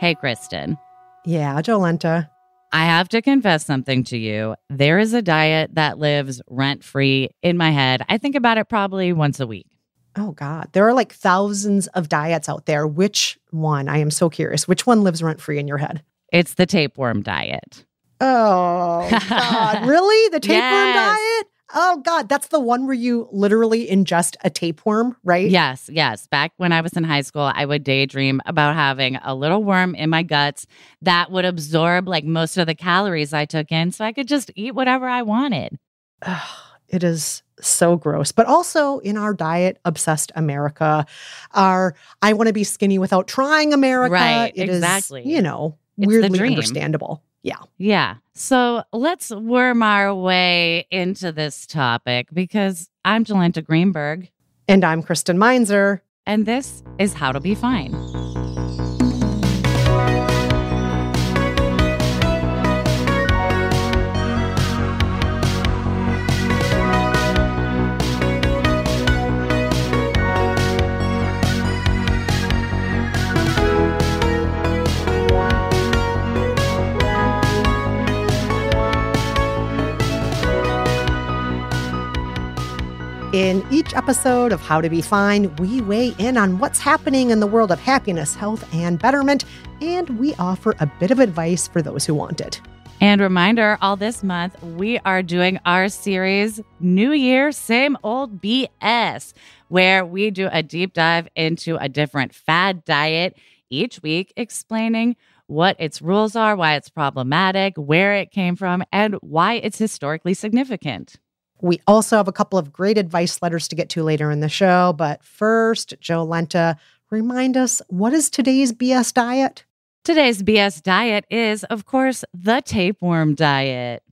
Hey, Kristen. Yeah, Jolenta. I have to confess something to you. There is a diet that lives rent-free in my head. I think about it probably once a week. Oh, God. There are like thousands of diets out there. Which one? I am so curious. Which one lives rent-free in your head? It's the tapeworm diet. Oh, God. Really? The tapeworm diet? Oh, God. That's the one where you literally ingest a tapeworm, right? Yes, yes. Back when I was in high school, I would daydream about having a little worm in my guts that would absorb like most of the calories I took in so I could just eat whatever I wanted. It is so gross. But also in our diet-obsessed America, our I want to be skinny without trying America. Right, exactly. It is, you know, weirdly understandable. Yeah. Yeah. So let's worm our way into this topic because I'm Jolenta Greenberg. And I'm Kristen Meinzer. And this is How to Be Fine. In each episode of How to Be Fine, we weigh in on what's happening in the world of happiness, health, and betterment, and we offer a bit of advice for those who want it. And reminder, all this month, we are doing our series, New Year, Same Old BS, where we do a deep dive into a different fad diet each week, explaining what its rules are, why it's problematic, where it came from, and why it's historically significant. We also have a couple of great advice letters to get to later in the show. But first, Jolenta, remind us, what is today's BS diet? Today's BS diet is, of course, the tapeworm diet.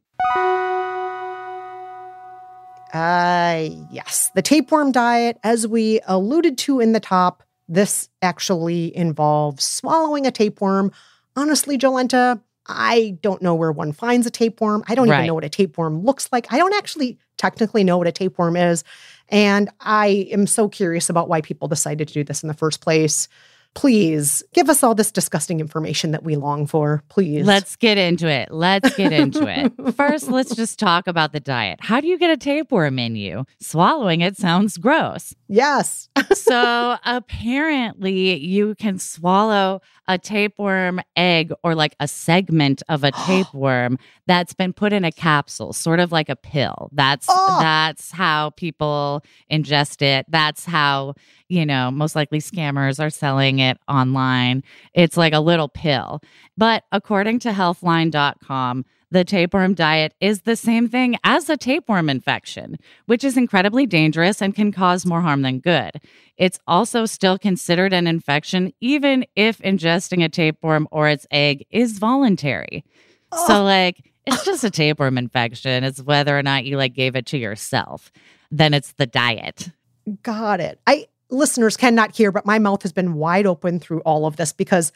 Yes, the tapeworm diet, as we alluded to in the top, this actually involves swallowing a tapeworm. Honestly, Jolenta, I don't know where one finds a tapeworm. I don't even know what a tapeworm looks like. I don't actually technically know what a tapeworm is. And I am so curious about why people decided to do this in the first place. Please give us all this disgusting information that we long for, please. Let's get into it. First, let's just talk about the diet. How do you get a tapeworm in you? Swallowing it sounds gross. Yes. So apparently you can swallow a tapeworm egg or like a segment of a tapeworm that's been put in a capsule, sort of like a pill. That's how people ingest it. That's how, you know, most likely scammers are selling it online. It's like a little pill. But according to Healthline.com, the tapeworm diet is the same thing as a tapeworm infection, which is incredibly dangerous and can cause more harm than good. It's also still considered an infection, even if ingesting a tapeworm or its egg is voluntary. So like, it's just a tapeworm infection. It's whether or not you like gave it to yourself. Then it's the diet. Got it. Listeners cannot hear, but my mouth has been wide open through all of this because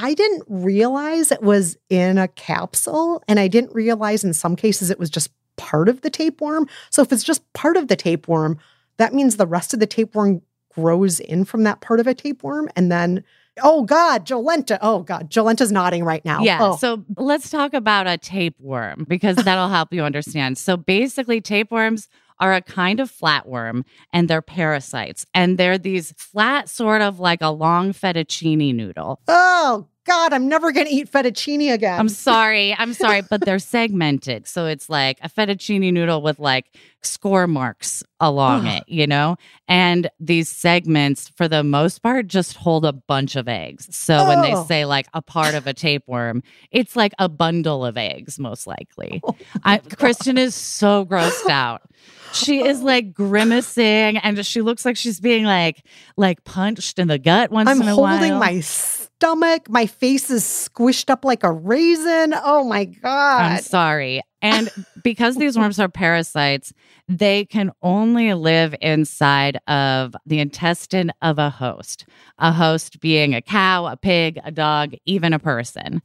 I didn't realize it was in a capsule, and I didn't realize in some cases it was just part of the tapeworm. So if it's just part of the tapeworm, that means the rest of the tapeworm grows in from that part of a tapeworm, and then... Oh, God, Jolenta. Oh, God. Jolenta's nodding right now. Yeah. Oh. So let's talk about a tapeworm because that'll help you understand. So basically, tapeworms are a kind of flatworm and they're parasites. And they're these flat, sort of like a long fettuccine noodle. Oh, God, I'm never going to eat fettuccine again. I'm sorry, but they're segmented. So it's like a fettuccine noodle with like score marks along it, you know? And these segments, for the most part, just hold a bunch of eggs. So when they say like a part of a tapeworm, it's like a bundle of eggs, most likely. Oh, Kristen is so grossed out. She is like grimacing and she looks like she's being like punched in the gut once in a while. I'm holding my stomach. My face is squished up like a raisin. Oh my God. I'm sorry. And because these worms are parasites, they can only live inside of the intestine of a host being a cow, a pig, a dog, even a person.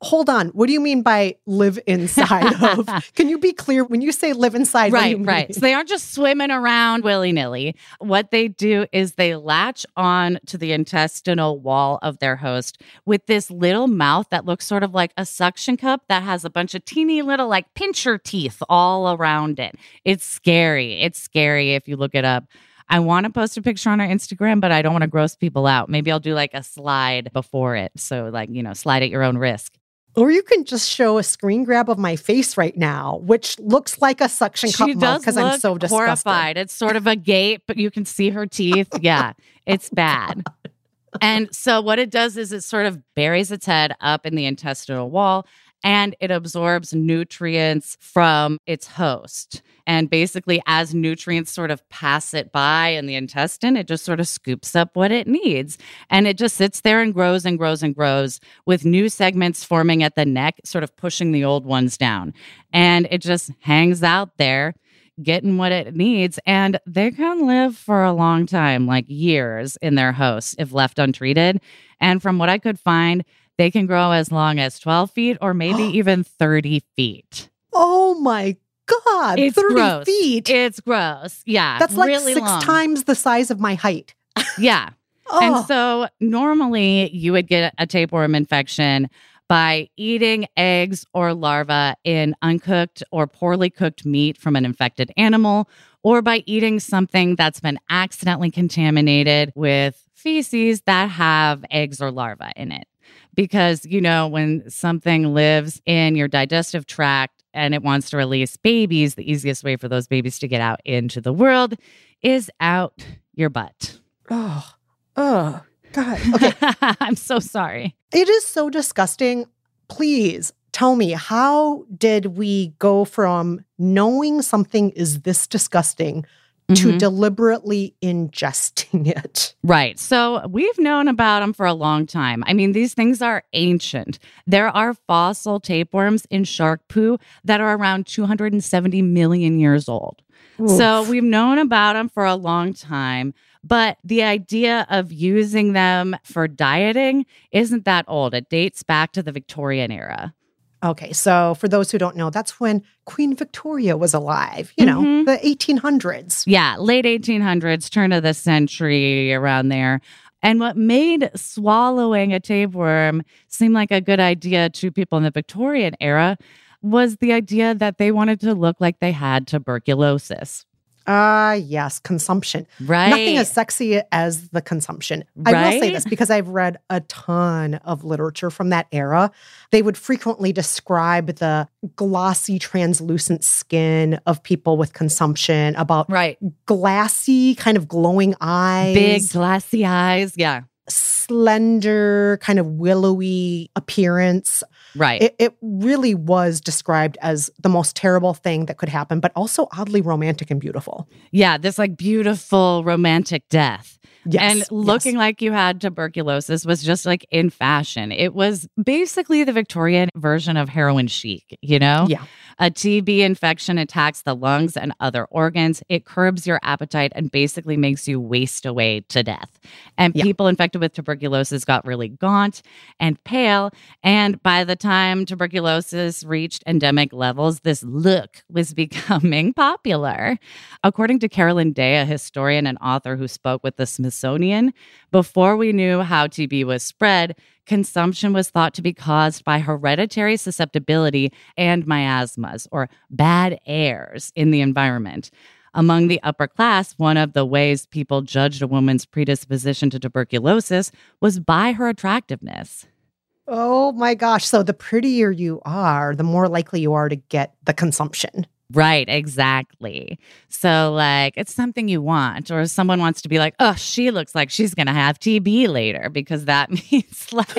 Hold on. What do you mean by live inside of? Can you be clear when you say live inside? Right. So they aren't just swimming around willy-nilly. What they do is they latch on to the intestinal wall of their host with this little mouth that looks sort of like a suction cup that has a bunch of teeny little like pincher teeth all around it. It's scary. It's scary if you look it up. I want to post a picture on our Instagram, but I don't want to gross people out. Maybe I'll do like a slide before it. So like, you know, slide at your own risk. Or you can just show a screen grab of my face right now, which looks like a suction cup mouth because I'm so disgusted. Horrified. It's sort of a gape, but you can see her teeth. Yeah, it's bad. And so what it does is it sort of buries its head up in the intestinal wall. And it absorbs nutrients from its host. And basically, as nutrients sort of pass it by in the intestine, it just sort of scoops up what it needs. And it just sits there and grows and grows and grows with new segments forming at the neck, sort of pushing the old ones down. And it just hangs out there, getting what it needs. And they can live for a long time, like years in their host if left untreated. And from what I could find, they can grow as long as 12 feet or maybe even 30 feet. Oh my God. It's 30 gross. Feet. It's gross. Yeah. That's like really six long. Times the size of my height. Yeah. And so normally you would get a tapeworm infection by eating eggs or larvae in uncooked or poorly cooked meat from an infected animal, or by eating something that's been accidentally contaminated with feces that have eggs or larvae in it. Because, you know, when something lives in your digestive tract and it wants to release babies, the easiest way for those babies to get out into the world is out your butt. Oh, God. Okay. I'm so sorry. It is so disgusting. Please tell me, how did we go from knowing something is this disgusting to deliberately ingesting it? Right. So we've known about them for a long time. I mean, these things are ancient. There are fossil tapeworms in shark poo that are around 270 million years old. Oof. So we've known about them for a long time. But the idea of using them for dieting isn't that old. It dates back to the Victorian era. Okay, so for those who don't know, that's when Queen Victoria was alive, you know, the 1800s. Yeah, late 1800s, turn of the century, around there. And what made swallowing a tapeworm seem like a good idea to people in the Victorian era was the idea that they wanted to look like they had tuberculosis. Yes, consumption. Right. Nothing as sexy as the consumption. Right? I will say this because I've read a ton of literature from that era. They would frequently describe the glossy, translucent skin of people with consumption, about glassy, kind of glowing eyes. Big, glassy eyes, yeah. Slender, kind of willowy appearance. Right. It really was described as the most terrible thing that could happen, but also oddly romantic and beautiful. Yeah, this like beautiful romantic death. Yes, and looking like you had tuberculosis was just like in fashion. It was basically the Victorian version of heroin chic, you know? Yeah. A TB infection attacks the lungs and other organs. It curbs your appetite and basically makes you waste away to death. And people infected with tuberculosis got really gaunt and pale. And by the time tuberculosis reached endemic levels, this look was becoming popular. According to Carolyn Day, a historian and author who spoke with the Smithsonian, before we knew how TB was spread, consumption was thought to be caused by hereditary susceptibility and miasmas, or bad airs, in the environment. Among the upper class, one of the ways people judged a woman's predisposition to tuberculosis was by her attractiveness. Oh my gosh. So the prettier you are, the more likely you are to get the consumption. Right, exactly. So, like, it's something you want, or someone wants to be like, oh, she looks like she's going to have TB later, because that means, like,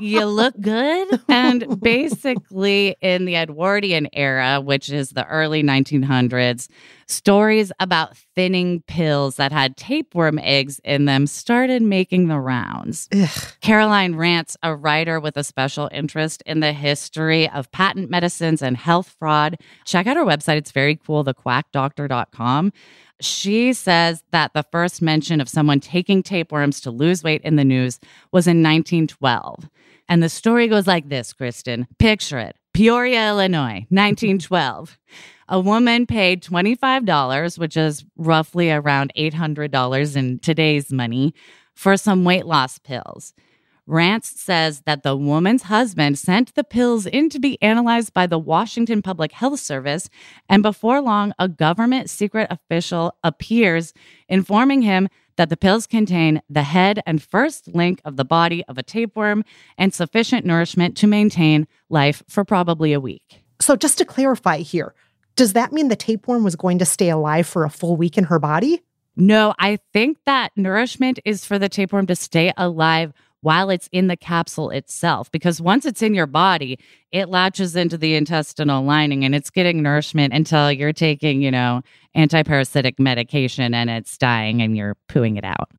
you look good. And basically, in the Edwardian era, which is the early 1900s, stories about thinning pills that had tapeworm eggs in them started making the rounds. Ugh. Caroline Rance, a writer with a special interest in the history of patent medicines and health fraud, check out her website. It's very cool, thequackdoctor.com. She says that the first mention of someone taking tapeworms to lose weight in the news was in 1912. And the story goes like this, Kristen. Picture it. Peoria, Illinois, 1912. A woman paid $25, which is roughly around $800 in today's money, for some weight loss pills. Rance says that the woman's husband sent the pills in to be analyzed by the Washington Public Health Service, and before long, a government secret official appears, informing him that the pills contain the head and first link of the body of a tapeworm and sufficient nourishment to maintain life for probably a week. So just to clarify here, does that mean the tapeworm was going to stay alive for a full week in her body? No, I think that nourishment is for the tapeworm to stay alive while it's in the capsule itself, because once it's in your body, it latches into the intestinal lining and it's getting nourishment until you're taking, antiparasitic medication and it's dying and you're pooing it out.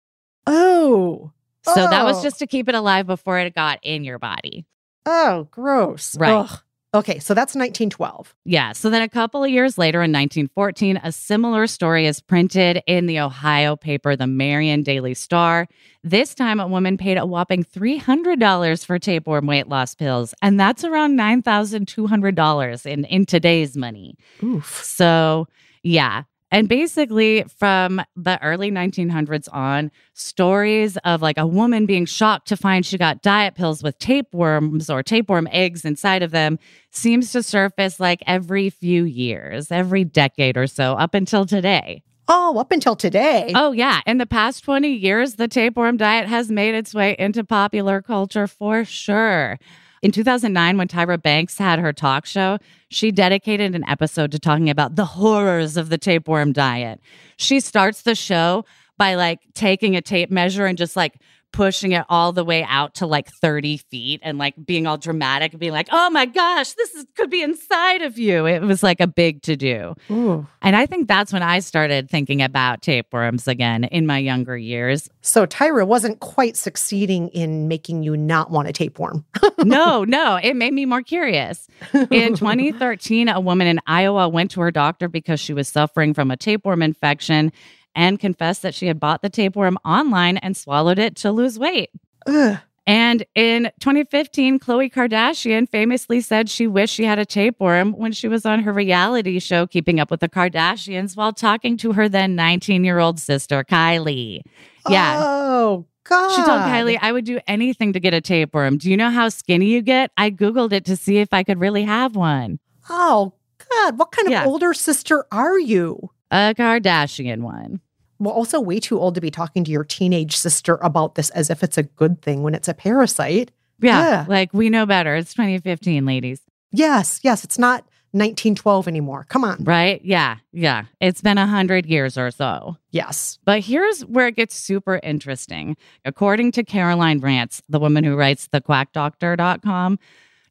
So that was just to keep it alive before it got in your body. Oh, gross. Right. Ugh. Okay, so that's 1912. Yeah, so then a couple of years later in 1914, a similar story is printed in the Ohio paper, the Marion Daily Star. This time, a woman paid a whopping $300 for tapeworm weight loss pills, and that's around $9,200 in today's money. Oof. So, yeah. And basically, from the early 1900s on, stories of like a woman being shocked to find she got diet pills with tapeworms or tapeworm eggs inside of them seems to surface like every few years, every decade or so, up until today. Oh, up until today. Oh, yeah. In the past 20 years, the tapeworm diet has made its way into popular culture for sure. In 2009, when Tyra Banks had her talk show, she dedicated an episode to talking about the horrors of the tapeworm diet. She starts the show by taking a tape measure and just pushing it all the way out to 30 feet and being all dramatic and being like, oh my gosh, could be inside of you. It was a big to-do. Ooh. And I think that's when I started thinking about tapeworms again in my younger years. So Tyra wasn't quite succeeding in making you not want a tapeworm. No, it made me more curious. In 2013, a woman in Iowa went to her doctor because she was suffering from a tapeworm infection and confessed that she had bought the tapeworm online and swallowed it to lose weight. Ugh. And in 2015, Khloe Kardashian famously said she wished she had a tapeworm when she was on her reality show, Keeping Up With The Kardashians, while talking to her then 19-year-old sister, Kylie. Yeah. Oh, God. She told Kylie, I would do anything to get a tapeworm. Do you know how skinny you get? I Googled it to see if I could really have one. Oh, God. What kind of older sister are you? A Kardashian one. Well, also way too old to be talking to your teenage sister about this as if it's a good thing when it's a parasite. Yeah, we know better. It's 2015, ladies. Yes, it's not 1912 anymore. Come on. Right? Yeah. It's been 100 years or so. Yes. But here's where it gets super interesting. According to Caroline Rance, the woman who writes thequackdoctor.com,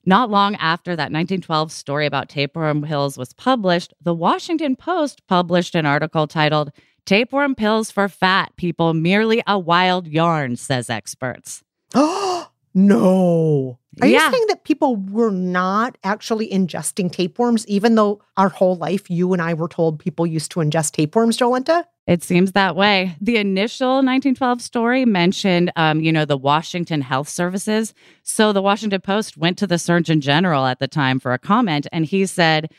not long after that 1912 story about tapeworm pills was published, the Washington Post published an article titled, Tapeworm Pills for Fat People, Merely a Wild Yarn, Says Experts. Oh, no. Are you saying that people were not actually ingesting tapeworms, even though our whole life you and I were told people used to ingest tapeworms, Jolenta? It seems that way. The initial 1912 story mentioned, the Washington Health Services. So the Washington Post went to the Surgeon General at the time for a comment, and he said,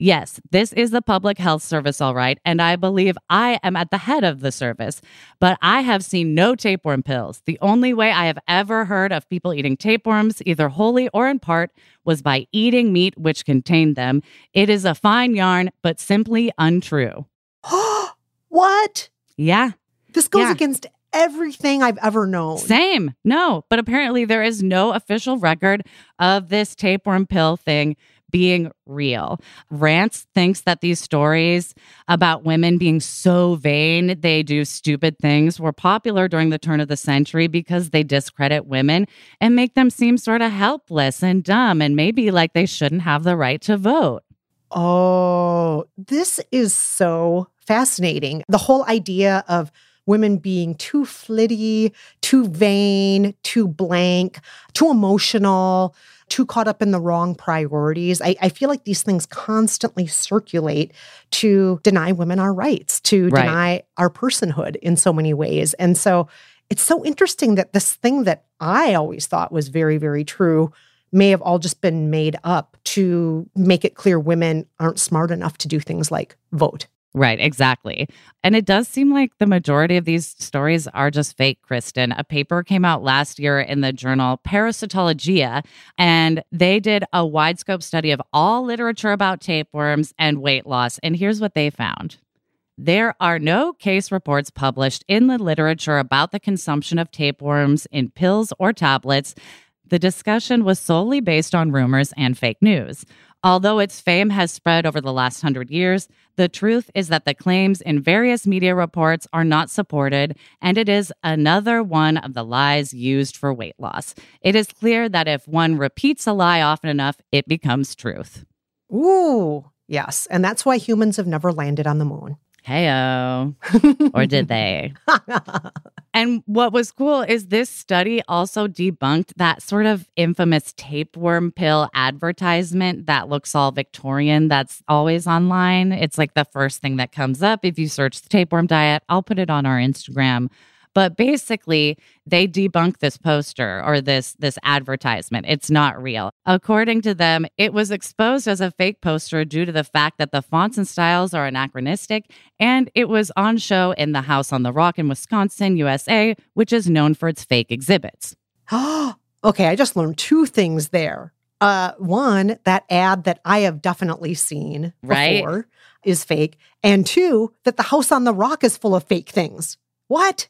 yes, this is the public health service, all right, and I believe I am at the head of the service, but I have seen no tapeworm pills. The only way I have ever heard of people eating tapeworms, either wholly or in part, was by eating meat which contained them. It is a fine yarn, but simply untrue. What? Yeah. This goes against everything I've ever known. Same. No, but apparently there is no official record of this tapeworm pill thing being real. Rance thinks that these stories about women being so vain they do stupid things were popular during the turn of the century because they discredit women and make them seem sort of helpless and dumb and maybe they shouldn't have the right to vote. Oh, this is so fascinating. The whole idea of women being too flitty, too vain, too blank, too emotional, too caught up in the wrong priorities. I feel like these things constantly circulate to deny women our rights, to deny our personhood in so many ways. And so It's so interesting that this thing that I always thought was very, very true may have all just been made up to make it clear women aren't smart enough to do things like vote. Right, exactly. And it does seem like the majority of these stories are just fake, Kristen. A paper came out last year in the journal Parasitologia, and they did a wide scope study of all literature about tapeworms and weight loss. And here's what they found. There are no case reports published in the literature about the consumption of tapeworms in pills or tablets. The discussion was solely based on rumors and fake news. Although its fame has spread over the last 100 years, the truth is that the claims in various media reports are not supported, and it is another one of the lies used for weight loss. It is clear that if one repeats a lie often enough, it becomes truth. Ooh, yes. And that's why humans have never landed on the moon. Hey-o. Or did they? And what was cool is this study also debunked that sort of infamous tapeworm pill advertisement that looks all Victorian that's always online. It's like the first thing that comes up if you search the tapeworm diet. I'll put it on our Instagram. But basically, they debunked this poster or this advertisement. It's not real. According to them, it was exposed as a fake poster due to the fact that the fonts and styles are anachronistic, and it was on show in the House on the Rock in Wisconsin, USA, which is known for its fake exhibits. Okay, I just learned two things there. One, that ad that I have definitely seen before is fake. And two, that the House on the Rock is full of fake things. What?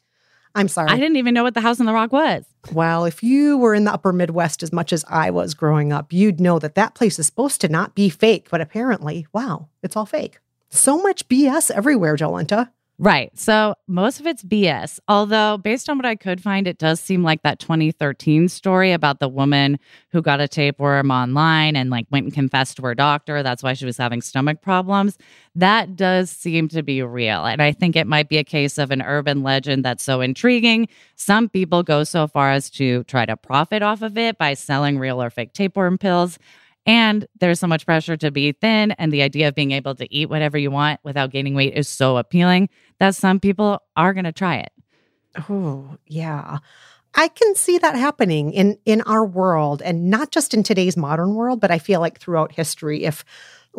I'm sorry. I didn't even know what the House on the Rock was. Well, if you were in the upper Midwest as much as I was growing up, you'd know that that place is supposed to not be fake. But apparently, wow, it's all fake. So much BS everywhere, Jolenta. Right. So most of it's BS. Although, based on what I could find, it does seem like that 2013 story about the woman who got a tapeworm online and like went and confessed to her doctor. That's why she was having stomach problems. That does seem to be real. And I think it might be a case of an urban legend that's so intriguing. Some people go so far as to try to profit off of it by selling real or fake tapeworm pills. And there's so much pressure to be thin, and the idea of being able to eat whatever you want without gaining weight is so appealing that some people are going to try it. Oh, yeah. I can see that happening in our world, and not just in today's modern world, but I feel like throughout history,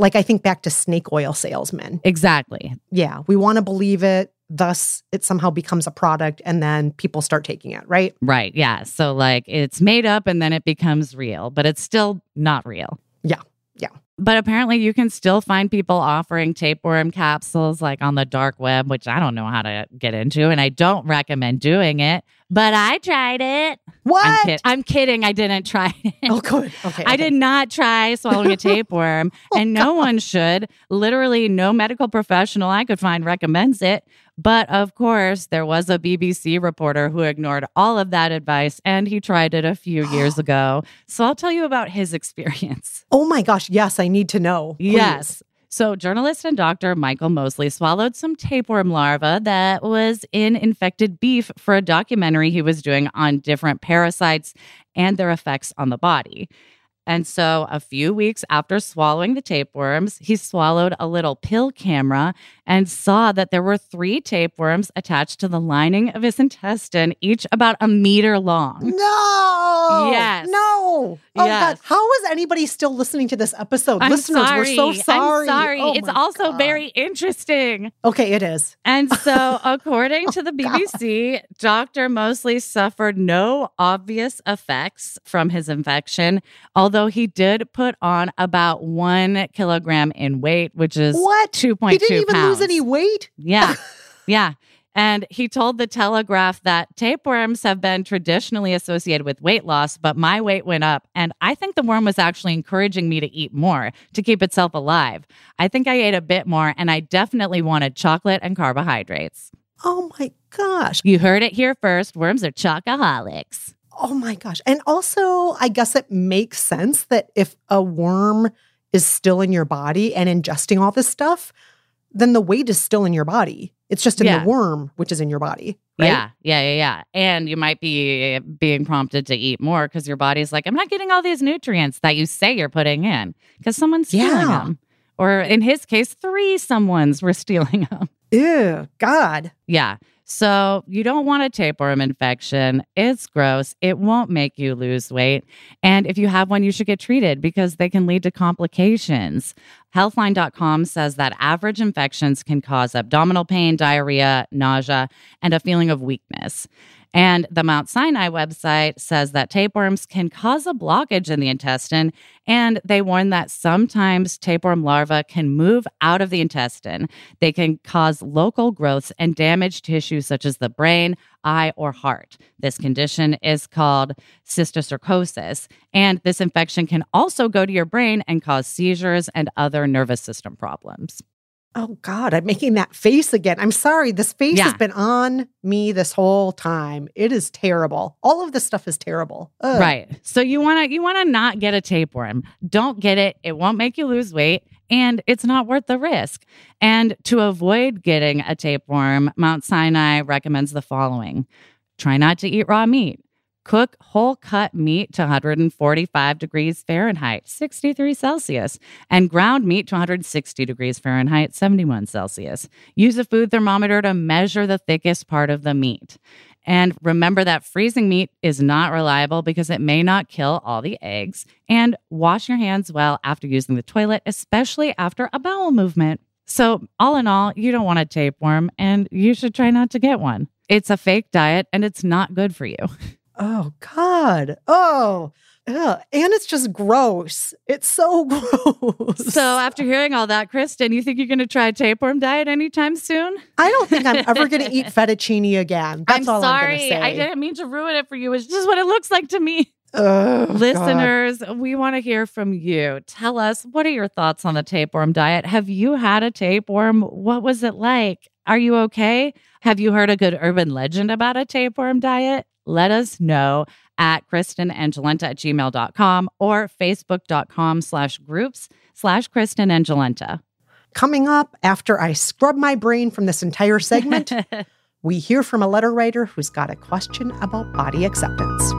I think back to snake oil salesmen. Exactly. Yeah, we want to believe it. Thus, it somehow becomes a product, and then people start taking it, right? Right, yeah. So, it's made up, and then it becomes real, but it's still not real. Yeah, yeah. But apparently, you can still find people offering tapeworm capsules, on the dark web, which I don't know how to get into, and I don't recommend doing it, but I tried it. What? I'm kidding. I didn't try it. Oh, good. Okay. I did not try swallowing a tapeworm, and no one should. Literally, no medical professional I could find recommends it. But of course, there was a BBC reporter who ignored all of that advice, and he tried it a few years ago. So I'll tell you about his experience. Oh my gosh, yes, I need to know. Please. Yes. So journalist and doctor Michael Mosley swallowed some tapeworm larva that was in infected beef for a documentary he was doing on different parasites and their effects on the body. And so a few weeks after swallowing the tapeworms, he swallowed a little pill camera and saw that there were 3 tapeworms attached to the lining of his intestine, each about a meter long. No! Yes. No! Oh, yes. God. How is anybody still listening to this episode? Listeners, we're so sorry. I'm sorry. Oh, it's also very interesting. Okay, it is. And so according to the BBC, Dr. Mosley suffered no obvious effects from his infection, although he did put on about 1 kilogram in weight, which is 2.2 pounds. He didn't even lose any weight? Yeah, yeah. And he told the Telegraph that tapeworms have been traditionally associated with weight loss, but my weight went up. And I think the worm was actually encouraging me to eat more to keep itself alive. I think I ate a bit more, and I definitely wanted chocolate and carbohydrates. Oh, my gosh. You heard it here first. Worms are chocoholics. Oh, my gosh. And also, I guess it makes sense that if a worm is still in your body and ingesting all this stuff, then the weight is still in your body. It's just in the worm, which is in your body. Right? Yeah. And you might be being prompted to eat more because your body's like, I'm not getting all these nutrients that you say you're putting in because someone's stealing them. Or in his case, 3 someones were stealing them. Ew, God. Yeah. So you don't want a tapeworm infection. It's gross. It won't make you lose weight. And if you have one, you should get treated because they can lead to complications. Healthline.com says that average infections can cause abdominal pain, diarrhea, nausea, and a feeling of weakness. And the Mount Sinai website says that tapeworms can cause a blockage in the intestine, and they warn that sometimes tapeworm larvae can move out of the intestine. They can cause local growths and damage tissues such as the brain, eye, or heart. This condition is called cysticercosis, and this infection can also go to your brain and cause seizures and other nervous system problems. Oh, God, I'm making that face again. I'm sorry. This face has been on me this whole time. It is terrible. All of this stuff is terrible. Ugh. Right. So you want to not get a tapeworm. Don't get it. It won't make you lose weight. And it's not worth the risk. And to avoid getting a tapeworm, Mount Sinai recommends the following. Try not to eat raw meat. Cook whole cut meat to 145 degrees Fahrenheit, 63 Celsius, and ground meat to 160 degrees Fahrenheit, 71 Celsius. Use a food thermometer to measure the thickest part of the meat. And remember that freezing meat is not reliable because it may not kill all the eggs. And wash your hands well after using the toilet, especially after a bowel movement. So all in all, you don't want a tapeworm, and you should try not to get one. It's a fake diet, and it's not good for you. Oh, God. Oh, ugh. And it's just gross. It's so gross. So after hearing all that, Kristen, you think you're going to try a tapeworm diet anytime soon? I don't think I'm ever going to eat fettuccine again. I'm sorry. I didn't mean to ruin it for you. It's just what it looks like to me. Oh, listeners, God. We want to hear from you. Tell us, what are your thoughts on the tapeworm diet? Have you had a tapeworm? What was it like? Are you okay? Have you heard a good urban legend about a tapeworm diet? Let us know at KristenandJolenta@gmail.com or Facebook.com/groups/KristenandJolenta. Coming up, after I scrub my brain from this entire segment, we hear from a letter writer who's got a question about body acceptance.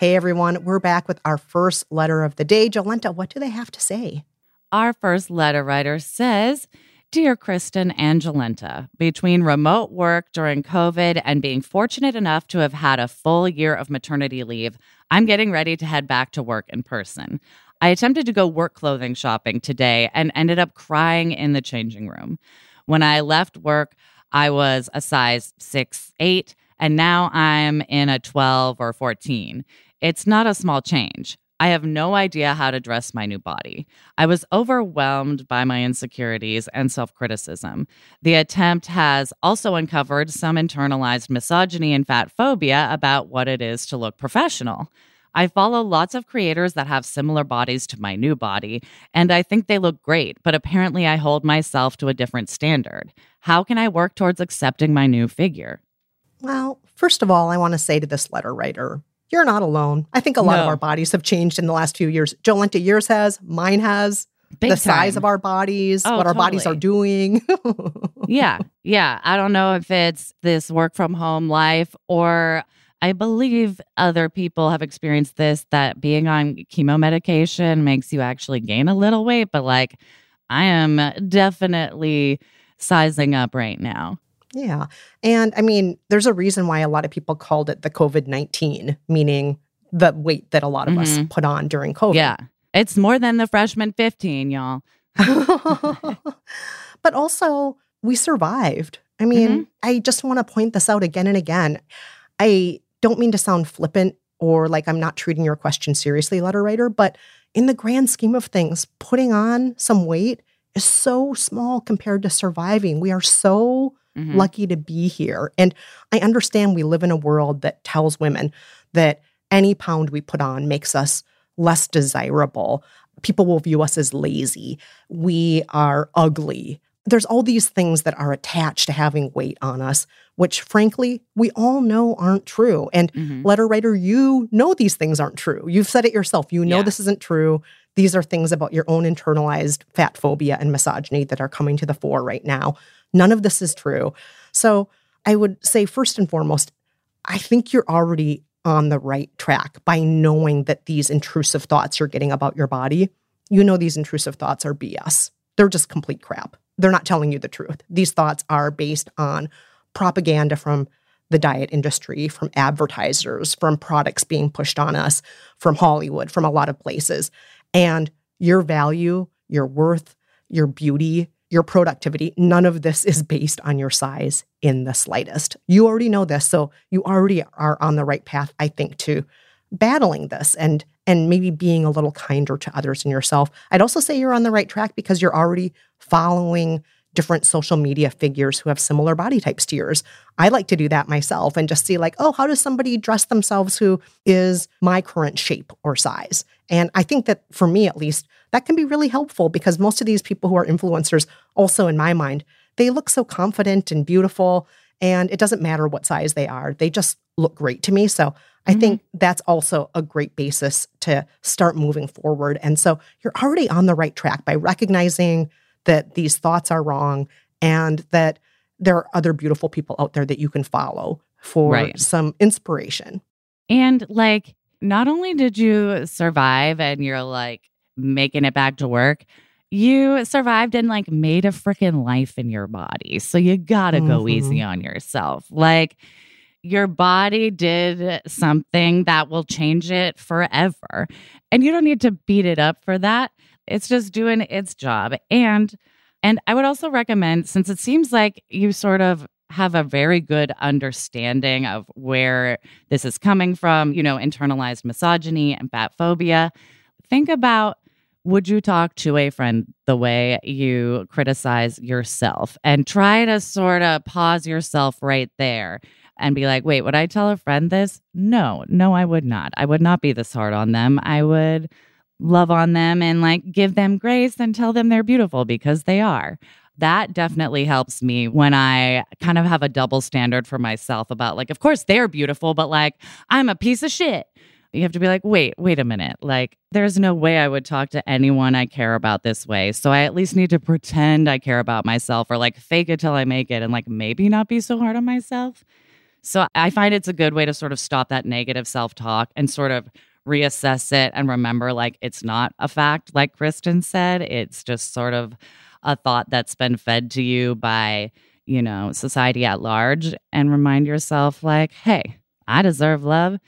Hey, everyone, we're back with our first letter of the day. Jolenta, what do they have to say? Our first letter writer says, Dear Kristen and Jolenta, between remote work during COVID and being fortunate enough to have had a full year of maternity leave, I'm getting ready to head back to work in person. I attempted to go work clothing shopping today and ended up crying in the changing room. When I left work, I was a size 6'8", and now I'm in a 12 or 14. It's not a small change. I have no idea how to dress my new body. I was overwhelmed by my insecurities and self-criticism. The attempt has also uncovered some internalized misogyny and fat phobia about what it is to look professional. I follow lots of creators that have similar bodies to my new body, and I think they look great, but apparently I hold myself to a different standard. How can I work towards accepting my new figure? Well, first of all, I want to say to this letter writer, you're not alone. I think a lot of our bodies have changed in the last few years. Jolenta, yours has, mine has, big the time. Size of our bodies, what our bodies are doing. Yeah. I don't know if it's this work from home life or I believe other people have experienced this, that being on chemo medication makes you actually gain a little weight. But like, I am definitely sizing up right now. Yeah. And I mean, there's a reason why a lot of people called it the COVID-19, meaning the weight that a lot of us put on during COVID. Yeah. It's more than the freshman 15, y'all. But also, we survived. I mean, I just want to point this out again and again. I don't mean to sound flippant or like I'm not treating your question seriously, letter writer, but in the grand scheme of things, putting on some weight is so small compared to surviving. We are so lucky to be here. And I understand we live in a world that tells women that any pound we put on makes us less desirable. People will view us as lazy. We are ugly. There's all these things that are attached to having weight on us, which frankly, we all know aren't true. And letter writer, you know these things aren't true. You've said it yourself. You know this isn't true. These are things about your own internalized fat phobia and misogyny that are coming to the fore right now. None of this is true. So I would say first and foremost, I think you're already on the right track by knowing that these intrusive thoughts you're getting about your body, you know these intrusive thoughts are BS. They're just complete crap. They're not telling you the truth. These thoughts are based on propaganda from the diet industry, from advertisers, from products being pushed on us, from Hollywood, from a lot of places. And your value, your worth, your beauty, your productivity, none of this is based on your size in the slightest. You already know this, so you already are on the right path, I think, to battling this and maybe being a little kinder to others and yourself. I'd also say you're on the right track because you're already following different social media figures who have similar body types to yours. I like to do that myself and just see like, oh, how does somebody dress themselves who is my current shape or size? And I think that for me, at least, that can be really helpful because most of these people who are influencers, also in my mind, they look so confident and beautiful, and it doesn't matter what size they are. They just look great to me. So I think that's also a great basis to start moving forward. And so you're already on the right track by recognizing that these thoughts are wrong and that there are other beautiful people out there that you can follow for some inspiration. And like, not only did you survive and you're like making it back to work, you survived and like made a freaking life in your body. So you gotta go easy on yourself. Like, your body did something that will change it forever. And you don't need to beat it up for that. It's just doing its job. And I would also recommend, since it seems like you sort of have a very good understanding of where this is coming from, you know, internalized misogyny and fat phobia, think about, would you talk to a friend the way you criticize yourself? And try to sort of pause yourself right there and be like, wait, would I tell a friend this? No, I would not. I would not be this hard on them. I would love on them and like give them grace and tell them they're beautiful because they are. That definitely helps me when I kind of have a double standard for myself about like, of course they're beautiful, but like, I'm a piece of shit. You have to be like, wait a minute. Like, there's no way I would talk to anyone I care about this way. So I at least need to pretend I care about myself or like fake it till I make it and like maybe not be so hard on myself. So I find it's a good way to sort of stop that negative self-talk and sort of reassess it and remember like it's not a fact, like Kristen said. It's just sort of a thought that's been fed to you by, you know, society at large, and remind yourself like, hey, I deserve love.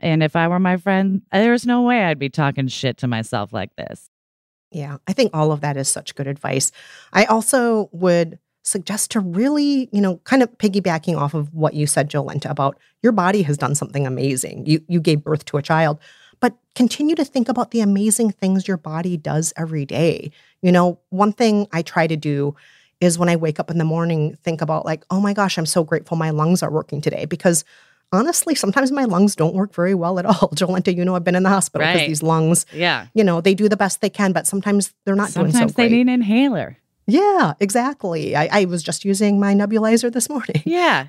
And if I were my friend, there's no way I'd be talking shit to myself like this. Yeah, I think all of that is such good advice. I also would suggest to really, you know, kind of piggybacking off of what you said, Jolenta, about your body has done something amazing. You gave birth to a child, but continue to think about the amazing things your body does every day. You know, one thing I try to do is when I wake up in the morning, think about like, oh my gosh, I'm so grateful my lungs are working today, because honestly, sometimes my lungs don't work very well at all. Jolenta, you know, I've been in the hospital because these lungs, you know, they do the best they can, but sometimes they're not doing so great. Sometimes they need an inhaler. Yeah, exactly. I was just using my nebulizer this morning.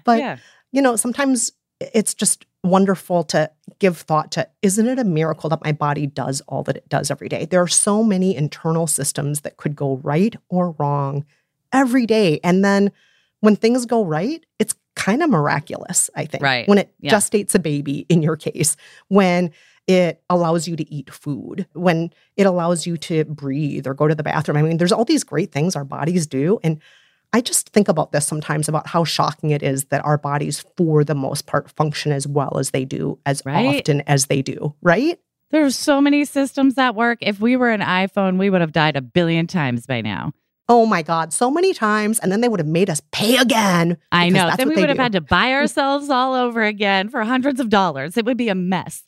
But, you know, sometimes it's just wonderful to give thought to, isn't it a miracle that my body does all that it does every day? There are so many internal systems that could go right or wrong every day. And then when things go right, it's kind of miraculous, I think. Right. When it gestates a baby, in your case, when it allows you to eat food, when it allows you to breathe or go to the bathroom. I mean, there's all these great things our bodies do. And I just think about this sometimes, about how shocking it is that our bodies, for the most part, function as well as they do, as often as they do, right? There's so many systems that work. If we were an iPhone, we would have died 1 billion times by now. Oh my God, so many times. And then they would have made us pay again. I know. Then we would have had to buy ourselves all over again for hundreds of dollars. It would be a mess.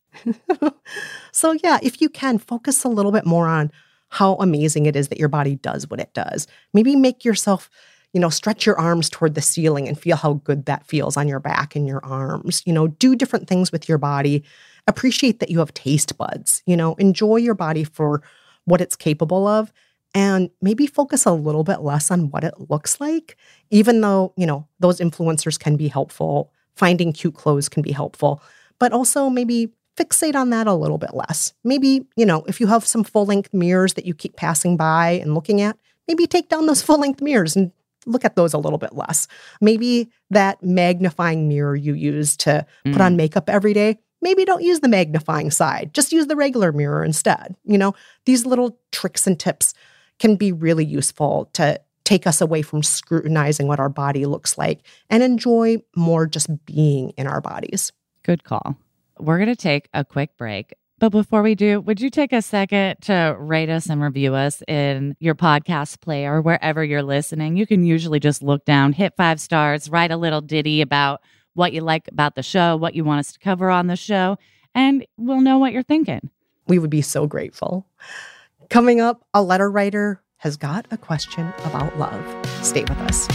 So yeah, if you can, focus a little bit more on how amazing it is that your body does what it does. Maybe make yourself, you know, stretch your arms toward the ceiling and feel how good that feels on your back and your arms. You know, do different things with your body. Appreciate that you have taste buds. You know, enjoy your body for what it's capable of. And maybe focus a little bit less on what it looks like, even though, you know, those influencers can be helpful. Finding cute clothes can be helpful. But also maybe fixate on that a little bit less. Maybe, you know, if you have some full-length mirrors that you keep passing by and looking at, maybe take down those full-length mirrors and look at those a little bit less. Maybe that magnifying mirror you use to put on makeup every day, maybe don't use the magnifying side. Just use the regular mirror instead. You know, these little tricks and tips can be really useful to take us away from scrutinizing what our body looks like and enjoy more just being in our bodies. Good call. We're going to take a quick break. But before we do, would you take a second to rate us and review us in your podcast player, wherever you're listening? You can usually just look down, hit 5 stars, write a little ditty about what you like about the show, what you want us to cover on the show, and we'll know what you're thinking. We would be so grateful. Coming up, a letter writer has got a question about love. Stay with us.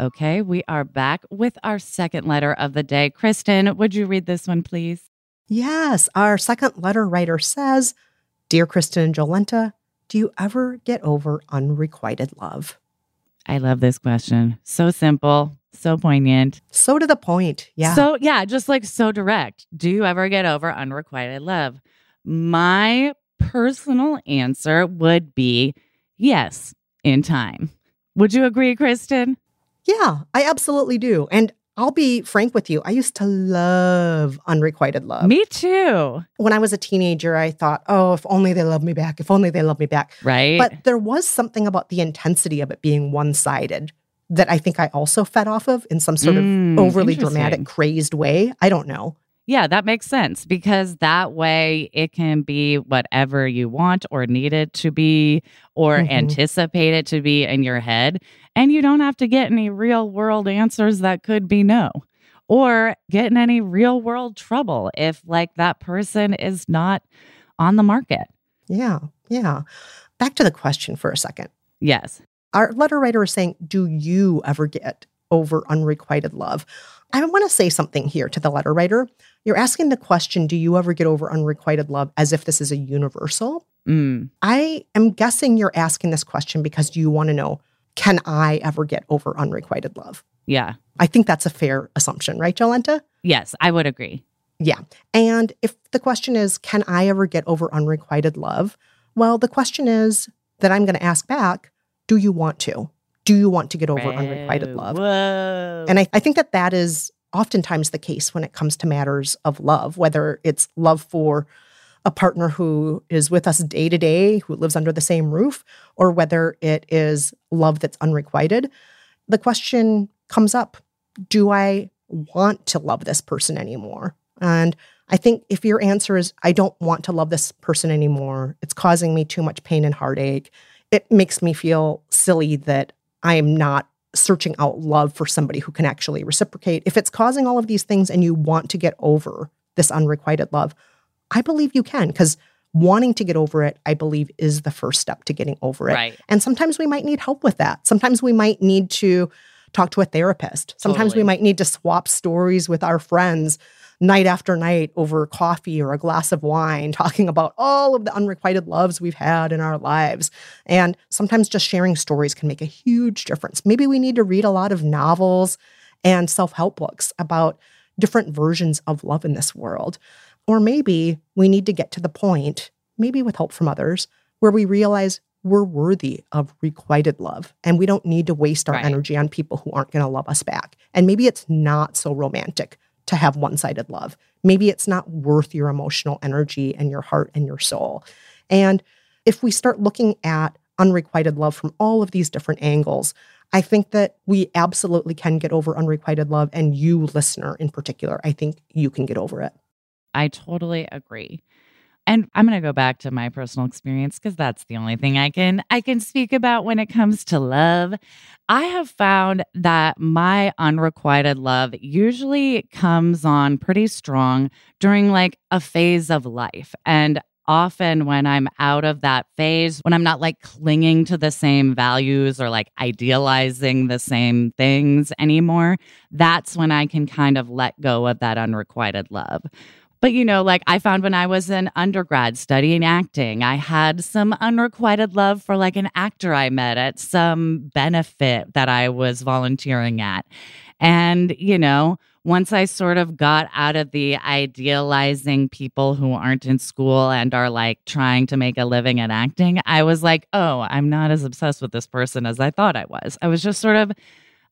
Okay, we are back with our second letter of the day. Kristen, would you read this one, please? Yes, our second letter writer says, Dear Kristen and Jolenta, do you ever get over unrequited love? I love this question. So simple, so poignant. So to the point, yeah. So, yeah, just like so direct. Do you ever get over unrequited love? My personal answer would be yes, in time. Would you agree, Kristen? Yeah, I absolutely do. And I'll be frank with you. I used to love unrequited love. Me too. When I was a teenager, I thought, oh, if only they love me back, if only they love me back. Right. But there was something about the intensity of it being one-sided that I think I also fed off of in some sort of overly dramatic, crazed way. I don't know. Yeah, that makes sense because that way it can be whatever you want or need it to be or anticipate it to be in your head. And you don't have to get any real world answers that could be no or get in any real world trouble if like that person is not on the market. Yeah, yeah. Back to the question for a second. Yes. Our letter writer is saying, do you ever get over unrequited love? I want to say something here to the letter writer. You're asking the question, do you ever get over unrequited love as if this is a universal? I am guessing you're asking this question because you want to know, can I ever get over unrequited love? Yeah. I think that's a fair assumption, right, Jolenta? Yes, I would agree. Yeah. And if the question is, can I ever get over unrequited love? Well, the question is that I'm going to ask back, do you want to? Do you want to get over unrequited love? Whoa. And I think that that is oftentimes the case when it comes to matters of love, whether it's love for a partner who is with us day to day, who lives under the same roof, or whether it is love that's unrequited. The question comes up, do I want to love this person anymore? And I think if your answer is, I don't want to love this person anymore, it's causing me too much pain and heartache, it makes me feel silly that I am not searching out love for somebody who can actually reciprocate. If it's causing all of these things and you want to get over this unrequited love, I believe you can, because wanting to get over it, I believe, is the first step to getting over it. Right. And sometimes we might need help with that. Sometimes we might need to talk to a therapist. Sometimes we might need to swap stories with our friends night after night over coffee or a glass of wine, talking about all of the unrequited loves we've had in our lives. And sometimes just sharing stories can make a huge difference. Maybe we need to read a lot of novels and self-help books about different versions of love in this world. Or maybe we need to get to the point, maybe with help from others, where we realize we're worthy of requited love, and we don't need to waste our energy on people who aren't going to love us back. And maybe it's not so romantic to have one-sided love. Maybe it's not worth your emotional energy and your heart and your soul. And if we start looking at unrequited love from all of these different angles, I think that we absolutely can get over unrequited love. And you, listener, in particular, I think you can get over it. I totally agree. And I'm going to go back to my personal experience because that's the only thing I can speak about when it comes to love. I have found that my unrequited love usually comes on pretty strong during like a phase of life. And often when I'm out of that phase, when I'm not like clinging to the same values or like idealizing the same things anymore, that's when I can kind of let go of that unrequited love. But, you know, like I found when I was an undergrad studying acting, I had some unrequited love for like an actor I met at some benefit that I was volunteering at. And, you know, once I sort of got out of the idealizing people who aren't in school and are like trying to make a living at acting, I was like, oh, I'm not as obsessed with this person as I thought I was. I was just sort of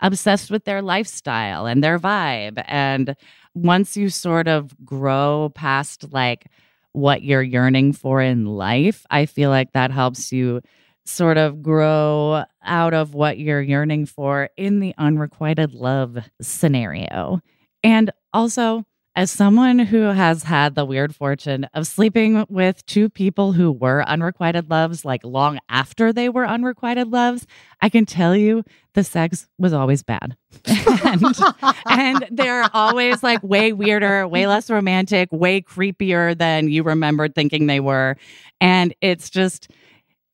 obsessed with their lifestyle and their vibe. And once you sort of grow past like what you're yearning for in life, I feel like that helps you sort of grow out of what you're yearning for in the unrequited love scenario. And also, as someone who has had the weird fortune of sleeping with two people who were unrequited loves, like long after they were unrequited loves, I can tell you the sex was always bad. And they're always like way weirder, way less romantic, way creepier than you remembered thinking they were. And it's just...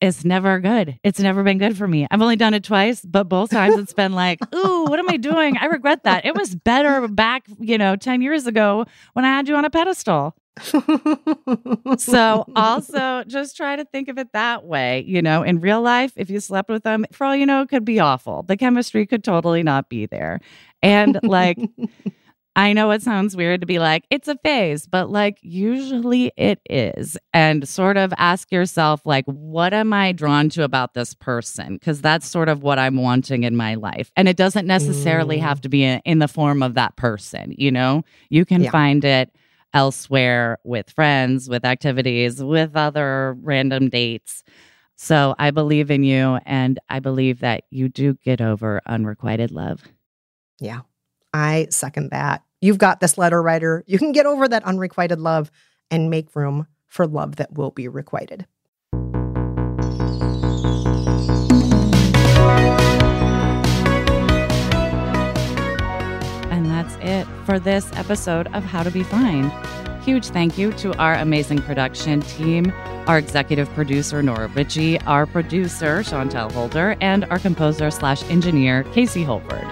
it's never good. It's never been good for me. I've only done it twice, but both times it's been like, ooh, what am I doing? I regret that. It was better back, you know, 10 years ago when I had you on a pedestal. So also just try to think of it that way. You know, in real life, if you slept with them, for all you know, it could be awful. The chemistry could totally not be there. And like... I know it sounds weird to be like, it's a phase, but like usually it is. And sort of ask yourself, like, what am I drawn to about this person? Because that's sort of what I'm wanting in my life. And it doesn't necessarily have to be in the form of that person. You know, you can find it elsewhere with friends, with activities, with other random dates. So I believe in you. And I believe that you do get over unrequited love. Yeah. I second that. You've got this, letter writer. You can get over that unrequited love and make room for love that will be requited. And that's it for this episode of How to Be Fine. Huge thank you to our amazing production team, our executive producer, Nora Ritchie, our producer, Chantel Holder, and our composer/engineer, Casey Holford.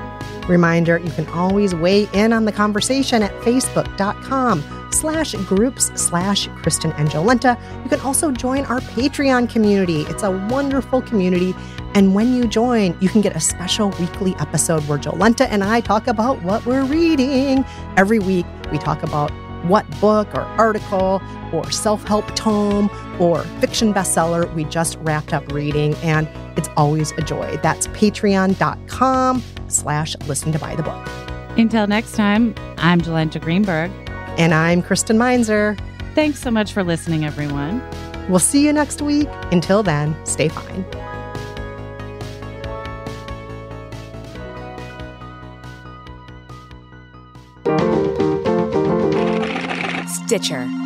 Reminder, you can always weigh in on the conversation at facebook.com/groups/Kristen and Jolenta. You can also join our Patreon community. It's a wonderful community. And when you join, you can get a special weekly episode where Jolenta and I talk about what we're reading. Every week, we talk about what book or article or self-help tome or fiction bestseller we just wrapped up reading. And it's always a joy. That's patreon.com/listen to buy the book. Until next time, I'm Jolenta Greenberg. And I'm Kristen Meinzer. Thanks so much for listening, everyone. We'll see you next week. Until then, stay fine. Stitcher.